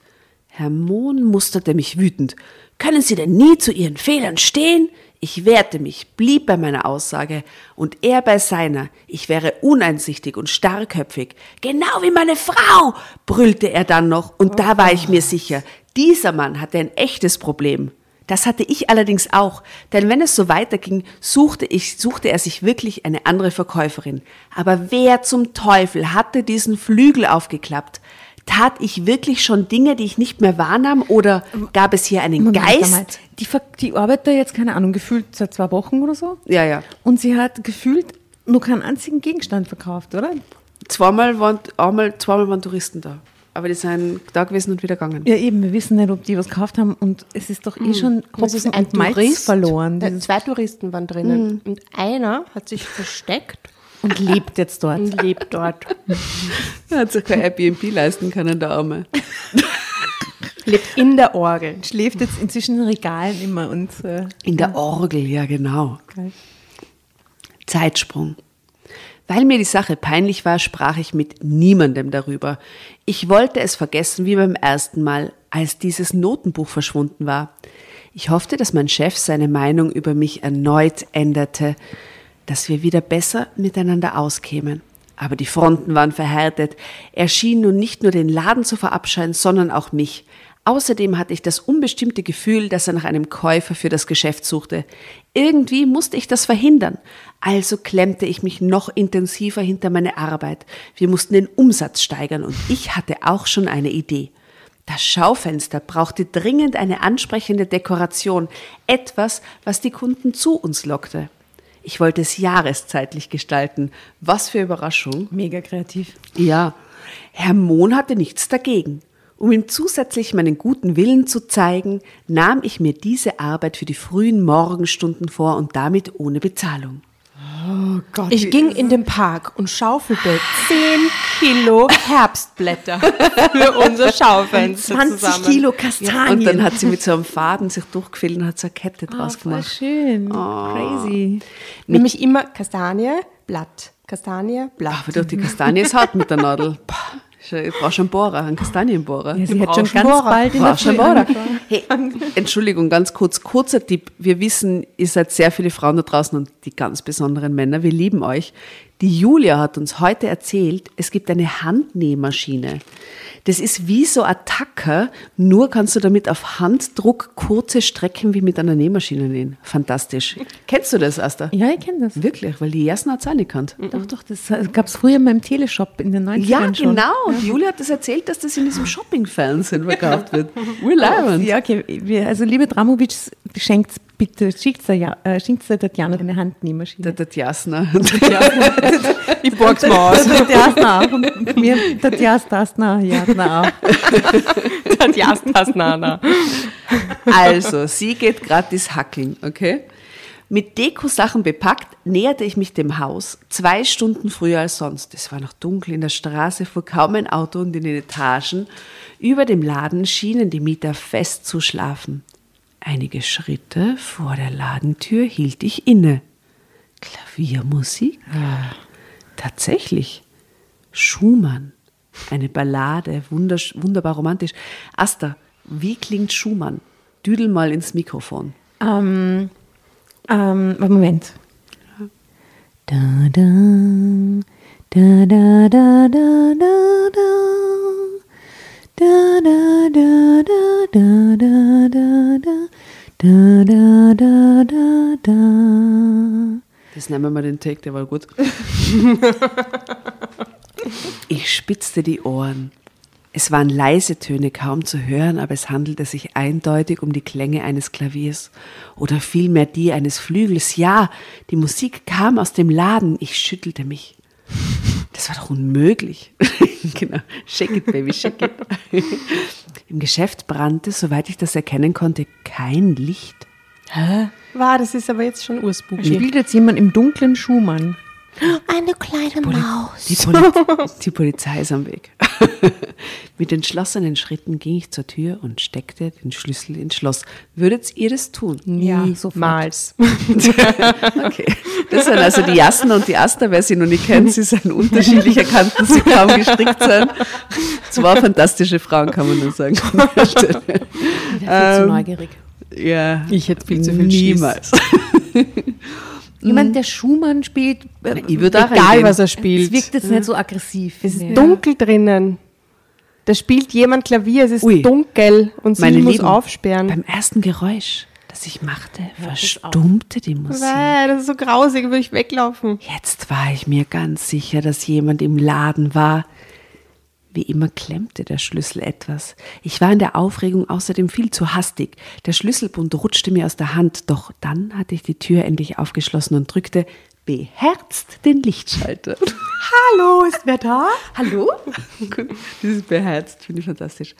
Herr Mohn musterte mich wütend. Können Sie denn nie zu Ihren Fehlern stehen? Ich wehrte mich, blieb bei meiner Aussage und er bei seiner. Ich wäre uneinsichtig und starrköpfig. Genau wie meine Frau, brüllte er dann noch. Und da war ich mir sicher, dieser Mann hatte ein echtes Problem. Das hatte ich allerdings auch, denn wenn es so weiterging, suchte er sich wirklich eine andere Verkäuferin. Aber wer zum Teufel hatte diesen Flügel aufgeklappt? Tat ich wirklich schon Dinge, die ich nicht mehr wahrnahm oder gab es hier einen Geist? Die arbeitet jetzt, keine Ahnung, gefühlt seit 2 Wochen oder so. Ja. Und sie hat gefühlt nur keinen einzigen Gegenstand verkauft, oder? Zweimal waren Touristen da. Aber die sind da gewesen und wieder gegangen. Ja eben, wir wissen nicht, ob die was gekauft haben und es ist doch eh schon Hopfen und Malz verloren. 2 Touristen waren drinnen und einer hat sich versteckt. Und lebt jetzt dort. Er hat sich kein Airbnb leisten können, der Arme. Lebt in der Orgel. Schläft jetzt inzwischen in Regalen immer. In der Orgel, ja genau. Okay. Zeitsprung. Weil mir die Sache peinlich war, sprach ich mit niemandem darüber. Ich wollte es vergessen wie beim ersten Mal, als dieses Notenbuch verschwunden war. Ich hoffte, dass mein Chef seine Meinung über mich erneut änderte, dass wir wieder besser miteinander auskämen. Aber die Fronten waren verhärtet. Er schien nun nicht nur den Laden zu verabscheuen, sondern auch mich. Außerdem hatte ich das unbestimmte Gefühl, dass er nach einem Käufer für das Geschäft suchte. Irgendwie musste ich das verhindern. Also klemmte ich mich noch intensiver hinter meine Arbeit. Wir mussten den Umsatz steigern und ich hatte auch schon eine Idee. Das Schaufenster brauchte dringend eine ansprechende Dekoration. Etwas, was die Kunden zu uns lockte. Ich wollte es jahreszeitlich gestalten. Was für Überraschung. Mega kreativ. Ja. Herr Mohn hatte nichts dagegen. Um ihm zusätzlich meinen guten Willen zu zeigen, nahm ich mir diese Arbeit für die frühen Morgenstunden vor und damit ohne Bezahlung. Oh Gott. Ich ging in den Park und schaufelte 10 Kilo Herbstblätter für unser Schaufenster 20 zusammen. 20 Kilo Kastanien. Und dann hat sie mit so einem Faden sich durchgefädelt und hat so eine Kette draus gemacht. Schön. Oh. Crazy. Nämlich immer Kastanie, Blatt. Kastanie, Blatt. Aber doch, die Kastanie ist hart mit der Nadel. Ich brauche schon einen Bohrer, einen Kastanienbohrer. Ja, sie hat schon ganz Bohrer. Bald in der Bohrer. Hey, Entschuldigung, ganz kurz, kurzer Tipp. Wir wissen, ihr seid sehr viele Frauen da draußen und die ganz besonderen Männer. Wir lieben euch. Die Julia hat uns heute erzählt, es gibt eine Handnähmaschine. Das ist wie so ein Tacker, nur kannst du damit auf Handdruck kurze Strecken wie mit einer Nähmaschine nähen. Fantastisch. Kennst du das, Asta? Ja, ich kenne das. Wirklich, weil die Jasner hat es auch nicht gekannt. Doch, das gab es früher in meinem Teleshop in den 90ern schon. Ja, genau. Ja. Julia hat das erzählt, dass das in diesem Shopping-Fernsehen verkauft wird. Urleibend. Ja, okay. Also liebe Dramovics, schenkt's bitte, schickt's der Tatjana eine Handnähmaschine. Der Jasner. Ich borg's mal aus. Der Jasner auch. Mir der Jasner auch. Der Jasner. Also, sie geht gratis hackeln, okay? Mit Deko-Sachen bepackt, näherte ich mich dem Haus 2 Stunden früher als sonst. Es war noch dunkel in der Straße, fuhr kaum ein Auto und in den Etagen. Über dem Laden schienen die Mieter fest zu schlafen. Einige Schritte vor der Ladentür hielt ich inne. Klaviermusik? Ja. Tatsächlich. Schumann. Eine Ballade, wunderbar romantisch. Asta, wie klingt Schumann? Düdel mal ins Mikrofon. Moment. Da, da, da, da, da, da, da. Da da da da da da da da da da da da. Das nehmen wir mal den Take, der war gut. Ich spitzte die Ohren. Es waren leise Töne kaum zu hören, aber es handelte sich eindeutig um die Klänge eines Klaviers oder vielmehr die eines Flügels. Ja, die Musik kam aus dem Laden. Ich schüttelte mich. Das war doch unmöglich. Genau, shake it, baby, shake it. Im Geschäft brannte, soweit ich das erkennen konnte, kein Licht. Hä? Wow, das ist aber jetzt schon urspooky. Spielt jetzt jemand im dunklen Schumann? Eine kleine Maus. Die Polizei ist am Weg. Mit entschlossenen Schritten ging ich zur Tür und steckte den Schlüssel ins Schloss. Würdet ihr das tun? Ja, sofort. Okay. Das sind also die Jasner und die Asta, wer sie noch nicht kennt, sie sind unterschiedlich, erkannten sie kaum gestrickt sein. Zwar fantastische Frauen, kann man nur sagen. Ich wäre viel zu neugierig. Ja, ich hätte viel zu viel Schiss. Niemals. Jemand, der Schumann spielt, ich würde auch egal was er spielt. Es wirkt jetzt nicht so aggressiv. Es ist dunkel drinnen. Da spielt jemand Klavier, es ist dunkel und sie muss aufsperren. Beim ersten Geräusch, das ich machte, verstummte die Musik. Das ist so grausig, würde ich weglaufen. Jetzt war ich mir ganz sicher, dass jemand im Laden war. Wie immer klemmte der Schlüssel etwas. Ich war in der Aufregung außerdem viel zu hastig. Der Schlüsselbund rutschte mir aus der Hand. Doch dann hatte ich die Tür endlich aufgeschlossen und drückte beherzt den Lichtschalter. Hallo, ist wer da? Hallo? Gut, dieses beherzt finde ich fantastisch.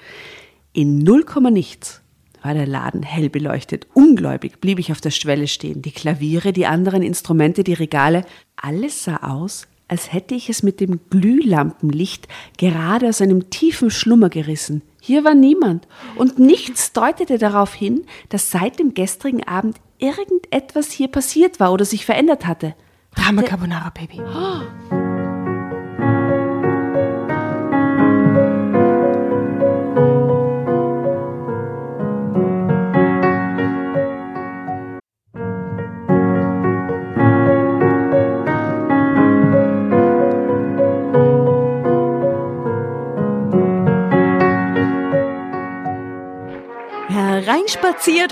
In 0, nichts war der Laden hell beleuchtet. Ungläubig blieb ich auf der Schwelle stehen. Die Klaviere, die anderen Instrumente, die Regale. Alles sah aus, als hätte ich es mit dem Glühlampenlicht gerade aus einem tiefen Schlummer gerissen. Hier war niemand und nichts deutete darauf hin, dass seit dem gestrigen Abend irgendetwas hier passiert war oder sich verändert hatte. Drama Carbonara, Baby. Oh. spaziert,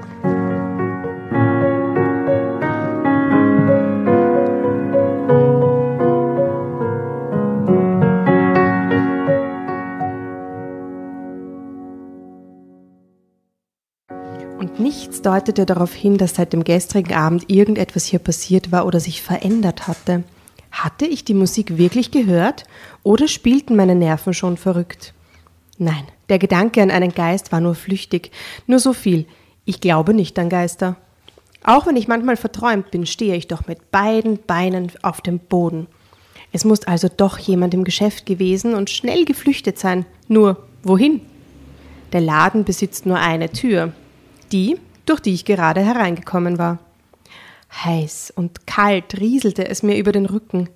Nichts deutete darauf hin, dass seit dem gestrigen Abend irgendetwas hier passiert war oder sich verändert hatte. Hatte ich die Musik wirklich gehört oder spielten meine Nerven schon verrückt? Nein, der Gedanke an einen Geist war nur flüchtig. Nur so viel. Ich glaube nicht an Geister. Auch wenn ich manchmal verträumt bin, stehe ich doch mit beiden Beinen auf dem Boden. Es muss also doch jemand im Geschäft gewesen und schnell geflüchtet sein. Nur wohin? Der Laden besitzt nur eine Tür. Die, durch die ich gerade hereingekommen war. Heiß und kalt rieselte es mir über den Rücken.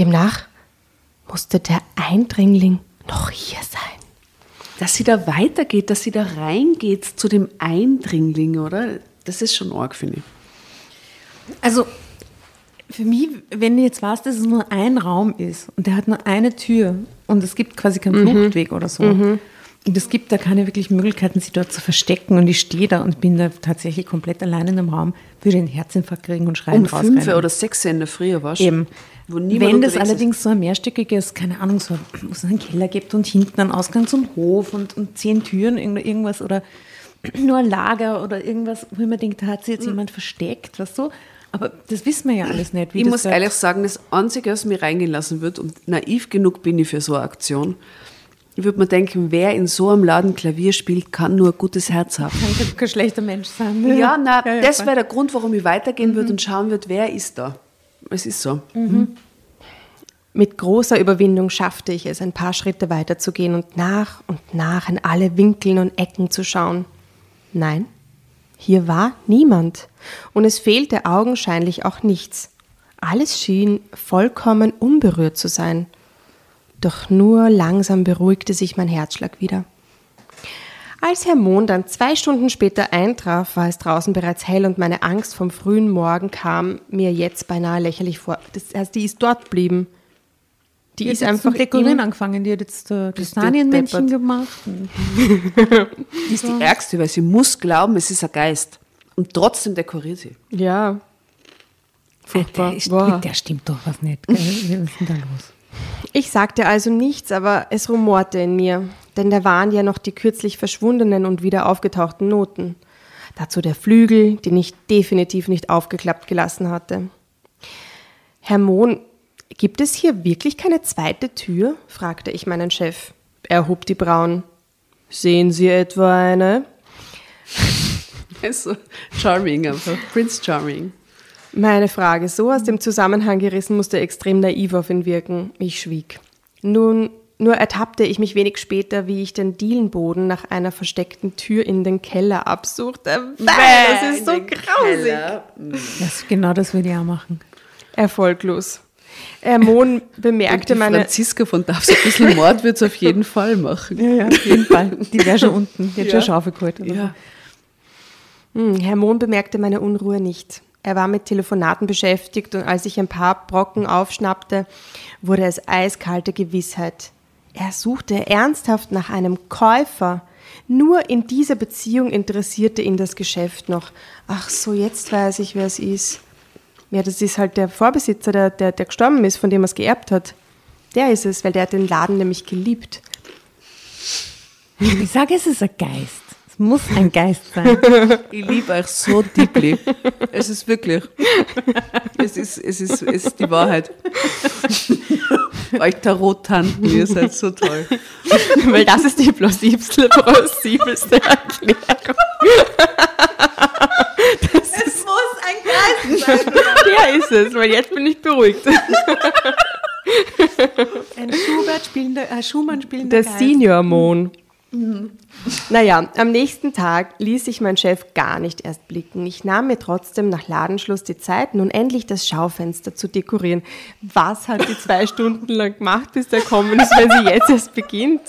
Demnach musste der Eindringling noch hier sein. Dass sie da weitergeht, dass sie da reingeht zu dem Eindringling, oder? Das ist schon arg, finde ich. Also, für mich, wenn du jetzt weißt, dass es nur ein Raum ist und der hat nur eine Tür und es gibt quasi keinen Fluchtweg oder so, und es gibt da keine wirklichen Möglichkeiten, sich dort zu verstecken. Und ich stehe da und bin da tatsächlich komplett allein in einem Raus, würde einen Herzinfarkt kriegen und schreien raus. Um 5 oder 6 in der Früh, weißt du? Eben. Wenn das allerdings so ein mehrstöckiges, keine Ahnung, so, wo es einen Keller gibt und hinten einen Ausgang zum Hof und 10 Türen, irgendwas, oder nur ein Lager oder irgendwas, wo man denkt, hat sich jetzt jemand versteckt, weißt du? Aber das wissen wir ja alles nicht. Ich muss ehrlich sagen, das Einzige, was mir reingehen lassen wird, und naiv genug bin ich für so eine Aktion, ich würde mir denken, wer in so einem Laden Klavier spielt, kann nur ein gutes Herz haben. Kann kein schlechter Mensch sein. Ja, nein, ja, das wäre der Grund, warum ich weitergehen würde und schauen würde, wer ist da. Es ist so. Mit großer Überwindung schaffte ich es, ein paar Schritte weiterzugehen und nach in alle Winkeln und Ecken zu schauen. Nein, hier war niemand. Und es fehlte augenscheinlich auch nichts. Alles schien vollkommen unberührt zu sein. Doch nur langsam beruhigte sich mein Herzschlag wieder. Als Herr Mohn dann 2 Stunden später eintraf, war es draußen bereits hell und meine Angst vom frühen Morgen kam mir jetzt beinahe lächerlich vor. Das heißt, die ist dort geblieben. Die ist einfach dekorieren angefangen. Die hat jetzt Kastanienmännchen gemacht. Die ist die Ärgste, weil sie muss glauben, es ist ein Geist. Und trotzdem dekoriert sie. Ja. Furchtbar. Mit der stimmt doch was nicht. Gell? Was ist denn da los? Ich sagte also nichts, aber es rumorte in mir, denn da waren ja noch die kürzlich verschwundenen und wieder aufgetauchten Noten. Dazu der Flügel, den ich definitiv nicht aufgeklappt gelassen hatte. Herr Mohn, gibt es hier wirklich keine zweite Tür? Fragte ich meinen Chef. Er hob die Brauen. Sehen Sie etwa eine? Also, charming einfach, Prince Charming. Meine Frage, so aus dem Zusammenhang gerissen, musste extrem naiv auf ihn wirken. Ich schwieg. Nur ertappte ich mich wenig später, wie ich den Dielenboden nach einer versteckten Tür in den Keller absuchte. Das ist so grausig. Das, genau das würde ich auch machen. Erfolglos. Herr Mohn bemerkte meine... Franziska von Daffs ein bisschen Mord wird es auf jeden Fall machen. Ja, auf jeden Fall. Die wäre schon unten. Die hat schon eine Schaufel geholt. Ja. Herr Mohn bemerkte meine Unruhe nicht. Er war mit Telefonaten beschäftigt und als ich ein paar Brocken aufschnappte, wurde es eiskalte Gewissheit. Er suchte ernsthaft nach einem Käufer. Nur in dieser Beziehung interessierte ihn das Geschäft noch. Ach so, jetzt weiß ich, wer es ist. Ja, das ist halt der Vorbesitzer, der gestorben ist, von dem er es geerbt hat. Der ist es, weil der hat den Laden nämlich geliebt. Ich sage, es ist ein Geist. Muss ein Geist sein. Ich liebe euch so deeply. Es ist wirklich. Es ist die Wahrheit. Euch Tarot-Tanten, ihr seid so toll. Weil das ist die plausibelste Erklärung. Es muss ein Kreis sein. Der ist es, weil jetzt bin ich beruhigt. Ein Schumann spielender der Geist. Senior Mohn. Mhm. Naja, am nächsten Tag ließ sich mein Chef gar nicht erst blicken. Ich nahm mir trotzdem nach Ladenschluss die Zeit, nun endlich das Schaufenster zu dekorieren. Was hat die 2 Stunden lang gemacht, bis der kommen ist, wenn sie jetzt erst beginnt?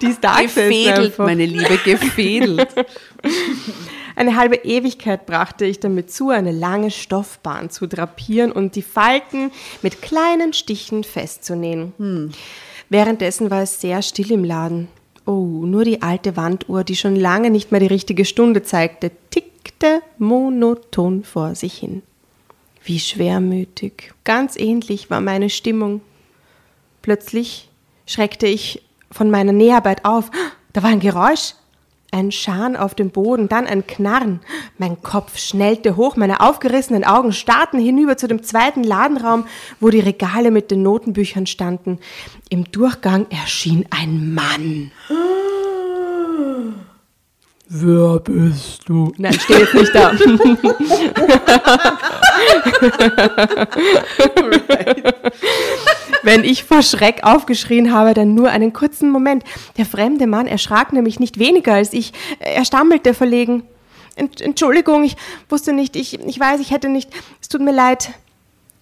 Die ist da gefädelt, meine Liebe, gefädelt. Eine halbe Ewigkeit brachte ich damit zu, eine lange Stoffbahn zu drapieren und die Falten mit kleinen Stichen festzunähen. Hm. Währenddessen war es sehr still im Laden. Oh, nur die alte Wanduhr, die schon lange nicht mehr die richtige Stunde zeigte, tickte monoton vor sich hin. Wie schwermütig. Ganz ähnlich war meine Stimmung. Plötzlich schreckte ich von meiner Näharbeit auf. Da war ein Geräusch, ein Scharren auf dem Boden, dann ein Knarren. Mein Kopf schnellte hoch, meine aufgerissenen Augen starrten hinüber zu dem zweiten Ladenraum, wo die Regale mit den Notenbüchern standen. Im Durchgang erschien ein Mann. Wer bist du? Nein, steh jetzt nicht da. Right. Wenn ich vor Schreck aufgeschrien habe, dann nur einen kurzen Moment. Der fremde Mann erschrak nämlich nicht weniger als ich. Er stammelte verlegen. Entschuldigung, ich wusste nicht, ich weiß, ich hätte nicht, es tut mir leid.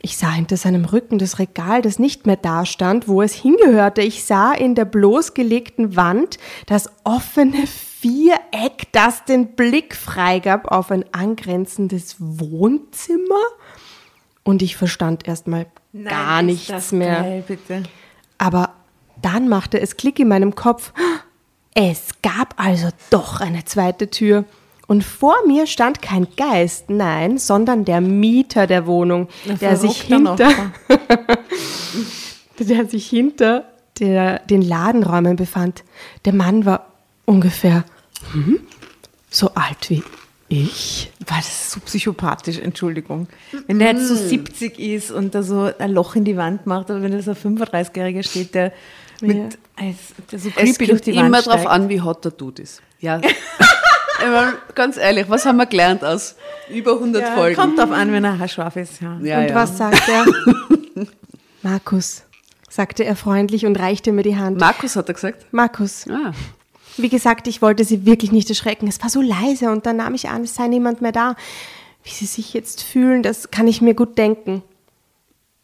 Ich sah hinter seinem Rücken das Regal, das nicht mehr da stand, wo es hingehörte. Ich sah in der bloßgelegten Wand das offene Viereck, das den Blick freigab auf ein angrenzendes Wohnzimmer. Und ich verstand erstmal gar nichts mehr. Geil, bitte. Aber dann machte es Klick in meinem Kopf. Es gab also doch eine zweite Tür. Und vor mir stand kein Geist, nein, sondern der Mieter der Wohnung, der sich hinter den Ladenräumen befand. Der Mann war ungefähr so alt wie ich. War das so psychopathisch, Entschuldigung. Wenn der jetzt so 70 ist und da so ein Loch in die Wand macht, oder wenn da so ein 35-Jähriger steht, der mit der so creepy durch die Wand steigt. Es kommt immer drauf an, wie hot der Dude ist. Ja. Ganz ehrlich, was haben wir gelernt aus über 100 Folgen? Kommt drauf an, wenn er haarscharf ist. Ja. Ja, und was sagt er? Markus, sagte er freundlich und reichte mir die Hand. Markus hat er gesagt? Markus. Ah. Wie gesagt, ich wollte sie wirklich nicht erschrecken. Es war so leise und dann nahm ich an, es sei niemand mehr da. Wie sie sich jetzt fühlen, das kann ich mir gut denken.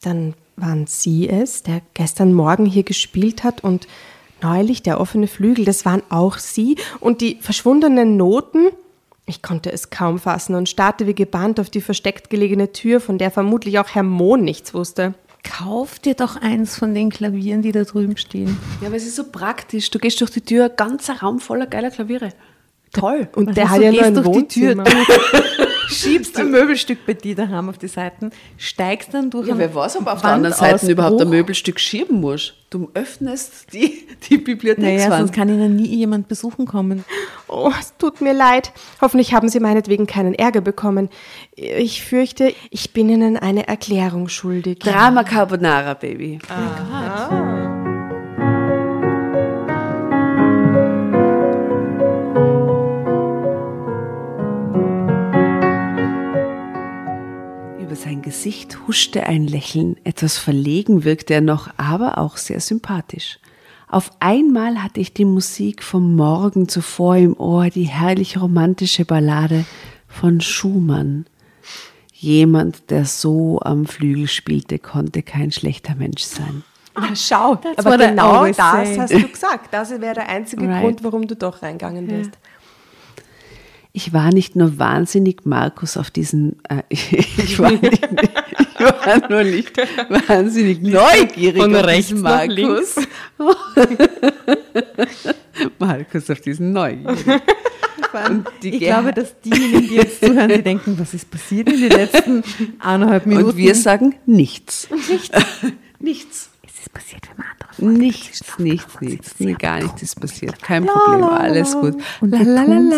Dann waren Sie es, der gestern Morgen hier gespielt hat und neulich der offene Flügel, das waren auch Sie und die verschwundenen Noten. Ich konnte es kaum fassen und starrte wie gebannt auf die versteckt gelegene Tür, von der vermutlich auch Herr Mohn nichts wusste. Kauf dir doch eins von den Klavieren, die da drüben stehen. Ja, aber es ist so praktisch. Du gehst durch die Tür, ein ganzer Raum voller geiler Klaviere. Toll. Und der hat ja nur ein Wohnzimmer. Schiebst ein Möbelstück bei dir daheim auf die Seiten, steigst dann durch. Ja, wer weiß, ob auf der anderen Seite überhaupt ein Möbelstück schieben musst. Du öffnest die Bibliothekswand. Naja, sonst kann Ihnen nie jemand besuchen kommen. Oh, es tut mir leid. Hoffentlich haben Sie meinetwegen keinen Ärger bekommen. Ich fürchte, ich bin Ihnen eine Erklärung schuldig. Drama Carbonara, Baby. Ah. Oh Gott. Sein Gesicht huschte ein Lächeln, etwas verlegen wirkte er noch, aber auch sehr sympathisch. Auf einmal hatte ich die Musik vom Morgen zuvor im Ohr, die herrlich romantische Ballade von Schumann. Jemand, der so am Flügel spielte, konnte kein schlechter Mensch sein. Ah, schau, aber genau das hast du gesagt. Das wäre der einzige Grund, warum du doch reingegangen bist. Ja. Ich war nicht nur wahnsinnig, Markus, auf diesen... Ich war nur nicht wahnsinnig neugierig von auf diesen Markus. Markus auf diesen neugierig. Und ich glaube, dass diejenigen, die jetzt zuhören, die denken, was ist passiert in den letzten 1,5 Minuten? Und wir sagen nichts. Nichts. Es ist passiert, wenn man andere Folgen nichts, gar nichts ist passiert. Kein Problem, alles gut. Und nichts gewesen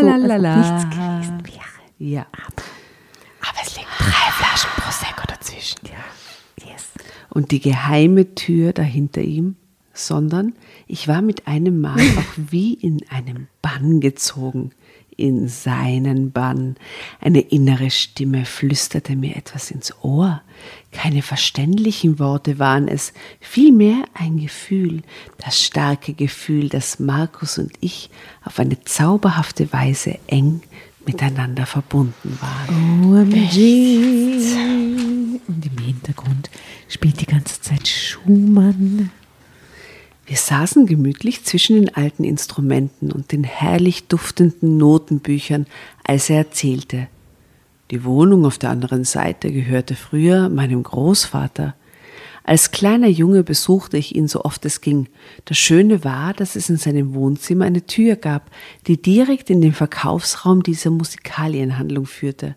wäre. Ja. Aber es liegen 3 Flaschen Prosecco dazwischen. Ja. Yes. Und die geheime Tür dahinter ihm sondern ich war mit einem Mal auch wie in einem Bann gezogen, in seinen Bann. Eine innere Stimme flüsterte mir etwas ins Ohr. Keine verständlichen Worte waren es, vielmehr ein Gefühl, das starke Gefühl, dass Markus und ich auf eine zauberhafte Weise eng miteinander verbunden waren. OMG. Und im Hintergrund spielt die ganze Zeit Schumann. Wir saßen gemütlich zwischen den alten Instrumenten und den herrlich duftenden Notenbüchern, als er erzählte. Die Wohnung auf der anderen Seite gehörte früher meinem Großvater. Als kleiner Junge besuchte ich ihn so oft es ging. Das Schöne war, dass es in seinem Wohnzimmer eine Tür gab, die direkt in den Verkaufsraum dieser Musikalienhandlung führte.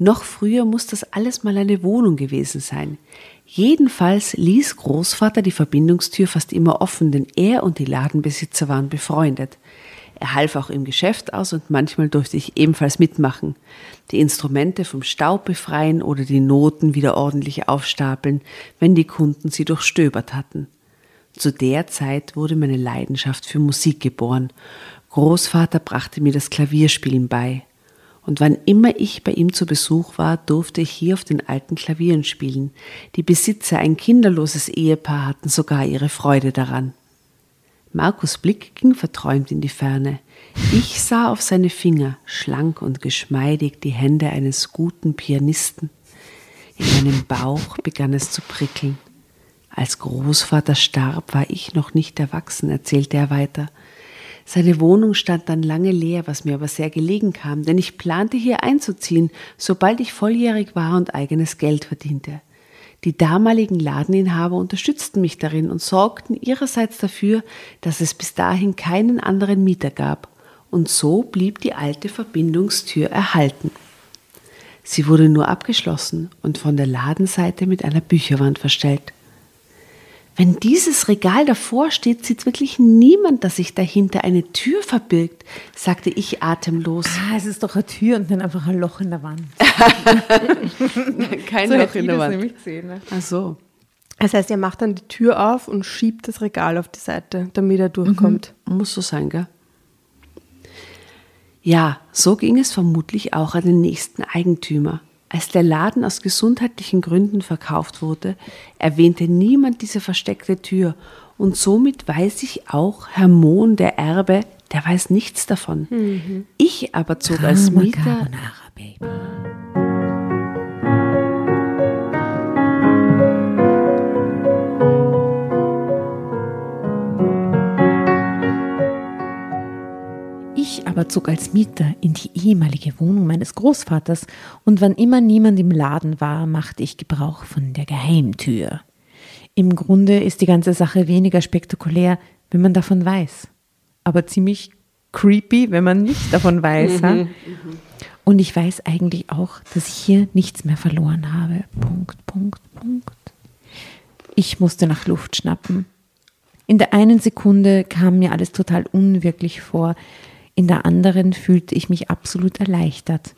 Noch früher muss das alles mal eine Wohnung gewesen sein. Jedenfalls ließ Großvater die Verbindungstür fast immer offen, denn er und die Ladenbesitzer waren befreundet. Er half auch im Geschäft aus und manchmal durfte ich ebenfalls mitmachen. Die Instrumente vom Staub befreien oder die Noten wieder ordentlich aufstapeln, wenn die Kunden sie durchstöbert hatten. Zu der Zeit wurde meine Leidenschaft für Musik geboren. Großvater brachte mir das Klavierspielen bei. Und wann immer ich bei ihm zu Besuch war, durfte ich hier auf den alten Klavieren spielen. Die Besitzer, ein kinderloses Ehepaar, hatten sogar ihre Freude daran. Markus' Blick ging verträumt in die Ferne. Ich sah auf seine Finger, schlank und geschmeidig, die Hände eines guten Pianisten. In meinem Bauch begann es zu prickeln. Als Großvater starb, war ich noch nicht erwachsen, erzählte er weiter. Seine Wohnung stand dann lange leer, was mir aber sehr gelegen kam, denn ich plante hier einzuziehen, sobald ich volljährig war und eigenes Geld verdiente. Die damaligen Ladeninhaber unterstützten mich darin und sorgten ihrerseits dafür, dass es bis dahin keinen anderen Mieter gab. Und so blieb die alte Verbindungstür erhalten. Sie wurde nur abgeschlossen und von der Ladenseite mit einer Bücherwand verstellt. Wenn dieses Regal davor steht, sieht wirklich niemand, dass sich dahinter eine Tür verbirgt, sagte ich atemlos. Ah, es ist doch eine Tür und dann einfach ein Loch in der Wand. Kein so Loch in der Wand. Nämlich gesehen, ne? Ach so. Das heißt, er macht dann die Tür auf und schiebt das Regal auf die Seite, damit er durchkommt. Mhm. Muss so sein, gell? Ja, so ging es vermutlich auch an den nächsten Eigentümer. Als der Laden aus gesundheitlichen Gründen verkauft wurde, erwähnte niemand diese versteckte Tür. Und somit weiß ich auch, Herr Mohn, der Erbe, der weiß nichts davon. Mhm. Ich aber zog als Mieter... Drama Carbonara, Baby. Aber zog als Mieter in die ehemalige Wohnung meines Großvaters und wann immer niemand im Laden war, machte ich Gebrauch von der Geheimtür. Im Grunde ist die ganze Sache weniger spektakulär, wenn man davon weiß, aber ziemlich creepy, wenn man nicht davon weiß. Ha? Und ich weiß eigentlich auch, dass ich hier nichts mehr verloren habe. Punkt. Ich musste nach Luft schnappen. In der einen Sekunde kam mir alles total unwirklich vor, in der anderen fühlte ich mich absolut erleichtert.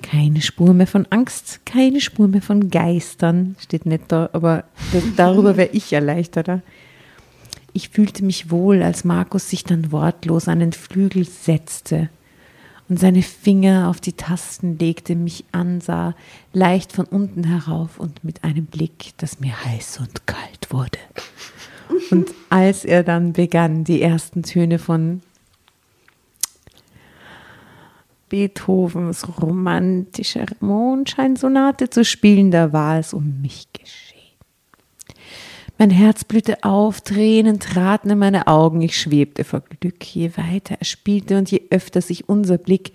Keine Spur mehr von Angst, keine Spur mehr von Geistern. Steht nicht da, aber darüber wäre ich erleichterter. Ich fühlte mich wohl, als Markus sich dann wortlos an den Flügel setzte und seine Finger auf die Tasten legte, mich ansah, leicht von unten herauf und mit einem Blick, dass mir heiß und kalt wurde. Und als er dann begann, die ersten Töne von Beethovens romantische Mondscheinsonate zu spielen, da war es um mich geschehen. Mein Herz blühte auf, Tränen traten in meine Augen, ich schwebte vor Glück. Je weiter er spielte und je öfter sich unser Blick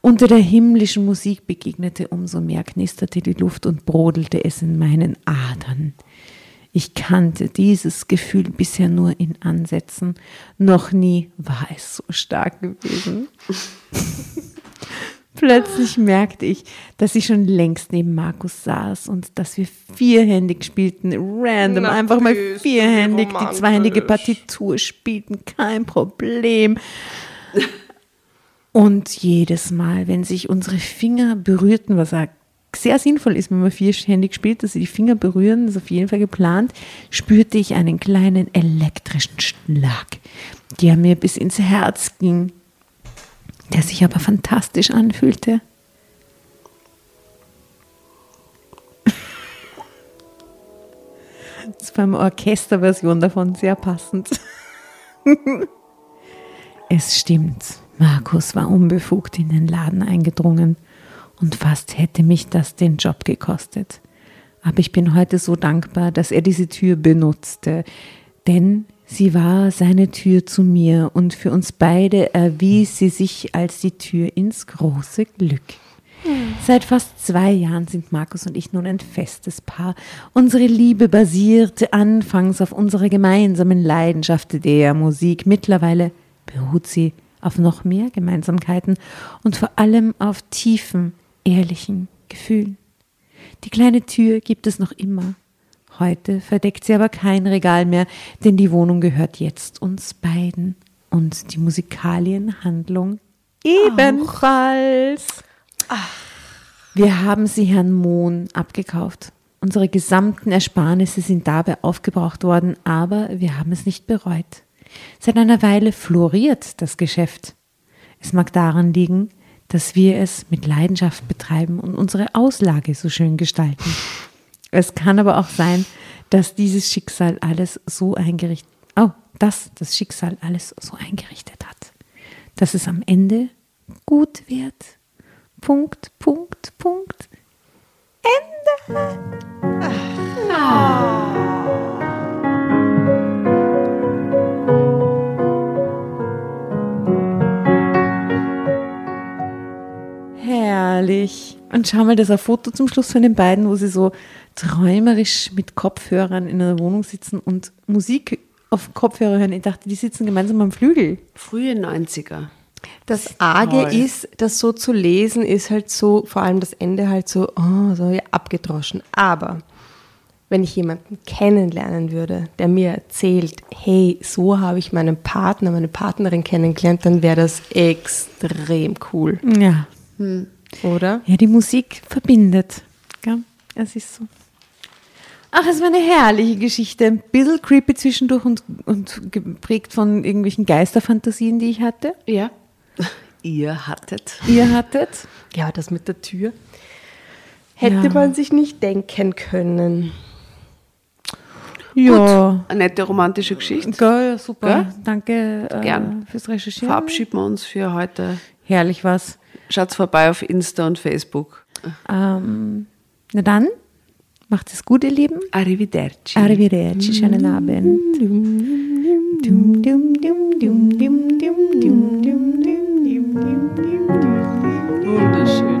unter der himmlischen Musik begegnete, umso mehr knisterte die Luft und brodelte es in meinen Adern. Ich kannte dieses Gefühl bisher nur in Ansätzen. Noch nie war es so stark gewesen. Plötzlich merkte ich, dass ich schon längst neben Markus saß und dass wir vierhändig spielten, random, natürlich, einfach mal vierhändig, die zweihändige Partitur spielten, kein Problem. Und jedes Mal, wenn sich unsere Finger berührten, was er sehr sinnvoll ist, wenn man vierhändig spielt, dass sie die Finger berühren, das ist auf jeden Fall geplant, spürte ich einen kleinen elektrischen Schlag, der mir bis ins Herz ging, der sich aber fantastisch anfühlte. Das war eine Orchesterversion davon, sehr passend. Es stimmt, Markus war unbefugt in den Laden eingedrungen und fast hätte mich das den Job gekostet. Aber ich bin heute so dankbar, dass er diese Tür benutzte, denn sie war seine Tür zu mir und für uns beide erwies sie sich als die Tür ins große Glück. Seit fast 2 Jahren sind Markus und ich nun ein festes Paar. Unsere Liebe basierte anfangs auf unserer gemeinsamen Leidenschaft der Musik. Mittlerweile beruht sie auf noch mehr Gemeinsamkeiten und vor allem auf tiefen, ehrlichen Gefühlen. Die kleine Tür gibt es noch immer. Heute verdeckt sie aber kein Regal mehr, denn die Wohnung gehört jetzt uns beiden. Und die Musikalienhandlung ebenfalls. Wir haben sie Herrn Mohn abgekauft. Unsere gesamten Ersparnisse sind dabei aufgebraucht worden, aber wir haben es nicht bereut. Seit einer Weile floriert das Geschäft. Es mag daran liegen, dass wir es mit Leidenschaft betreiben und unsere Auslage so schön gestalten. Es kann aber auch sein, dass das Schicksal alles so eingerichtet hat, dass es am Ende gut wird. ... Ende. Herrlich. Und schau mal, das ist ein Foto zum Schluss von den beiden, wo sie so träumerisch mit Kopfhörern in einer Wohnung sitzen und Musik auf Kopfhörer hören. Ich dachte, die sitzen gemeinsam am Flügel. Frühe 90er. Das Arge ist, das so zu lesen, ist halt so, vor allem das Ende halt so abgedroschen. Aber wenn ich jemanden kennenlernen würde, der mir erzählt, hey, so habe ich meinen Partner, meine Partnerin kennengelernt, dann wäre das extrem cool. Ja. Oder? Ja, die Musik verbindet. Ja, es ist so. Ach, es war eine herrliche Geschichte. Ein bisschen creepy zwischendurch und geprägt von irgendwelchen Geisterfantasien, die ich hatte. Ja. Ihr hattet. Ja, das mit der Tür. Hätte man sich nicht denken können. Ja. Gut, eine nette romantische Geschichte. Ja, super. Ja? Danke fürs Recherchieren. Verabschieden wir uns für heute. Herrlich war's. Schaut vorbei auf Insta und Facebook. Na dann, macht es gut, ihr Lieben. Arrivederci. Arrivederci, schönen Abend. Dum, dum, dum, dum, dum, dum, dum, dum, dum. Wunderschön.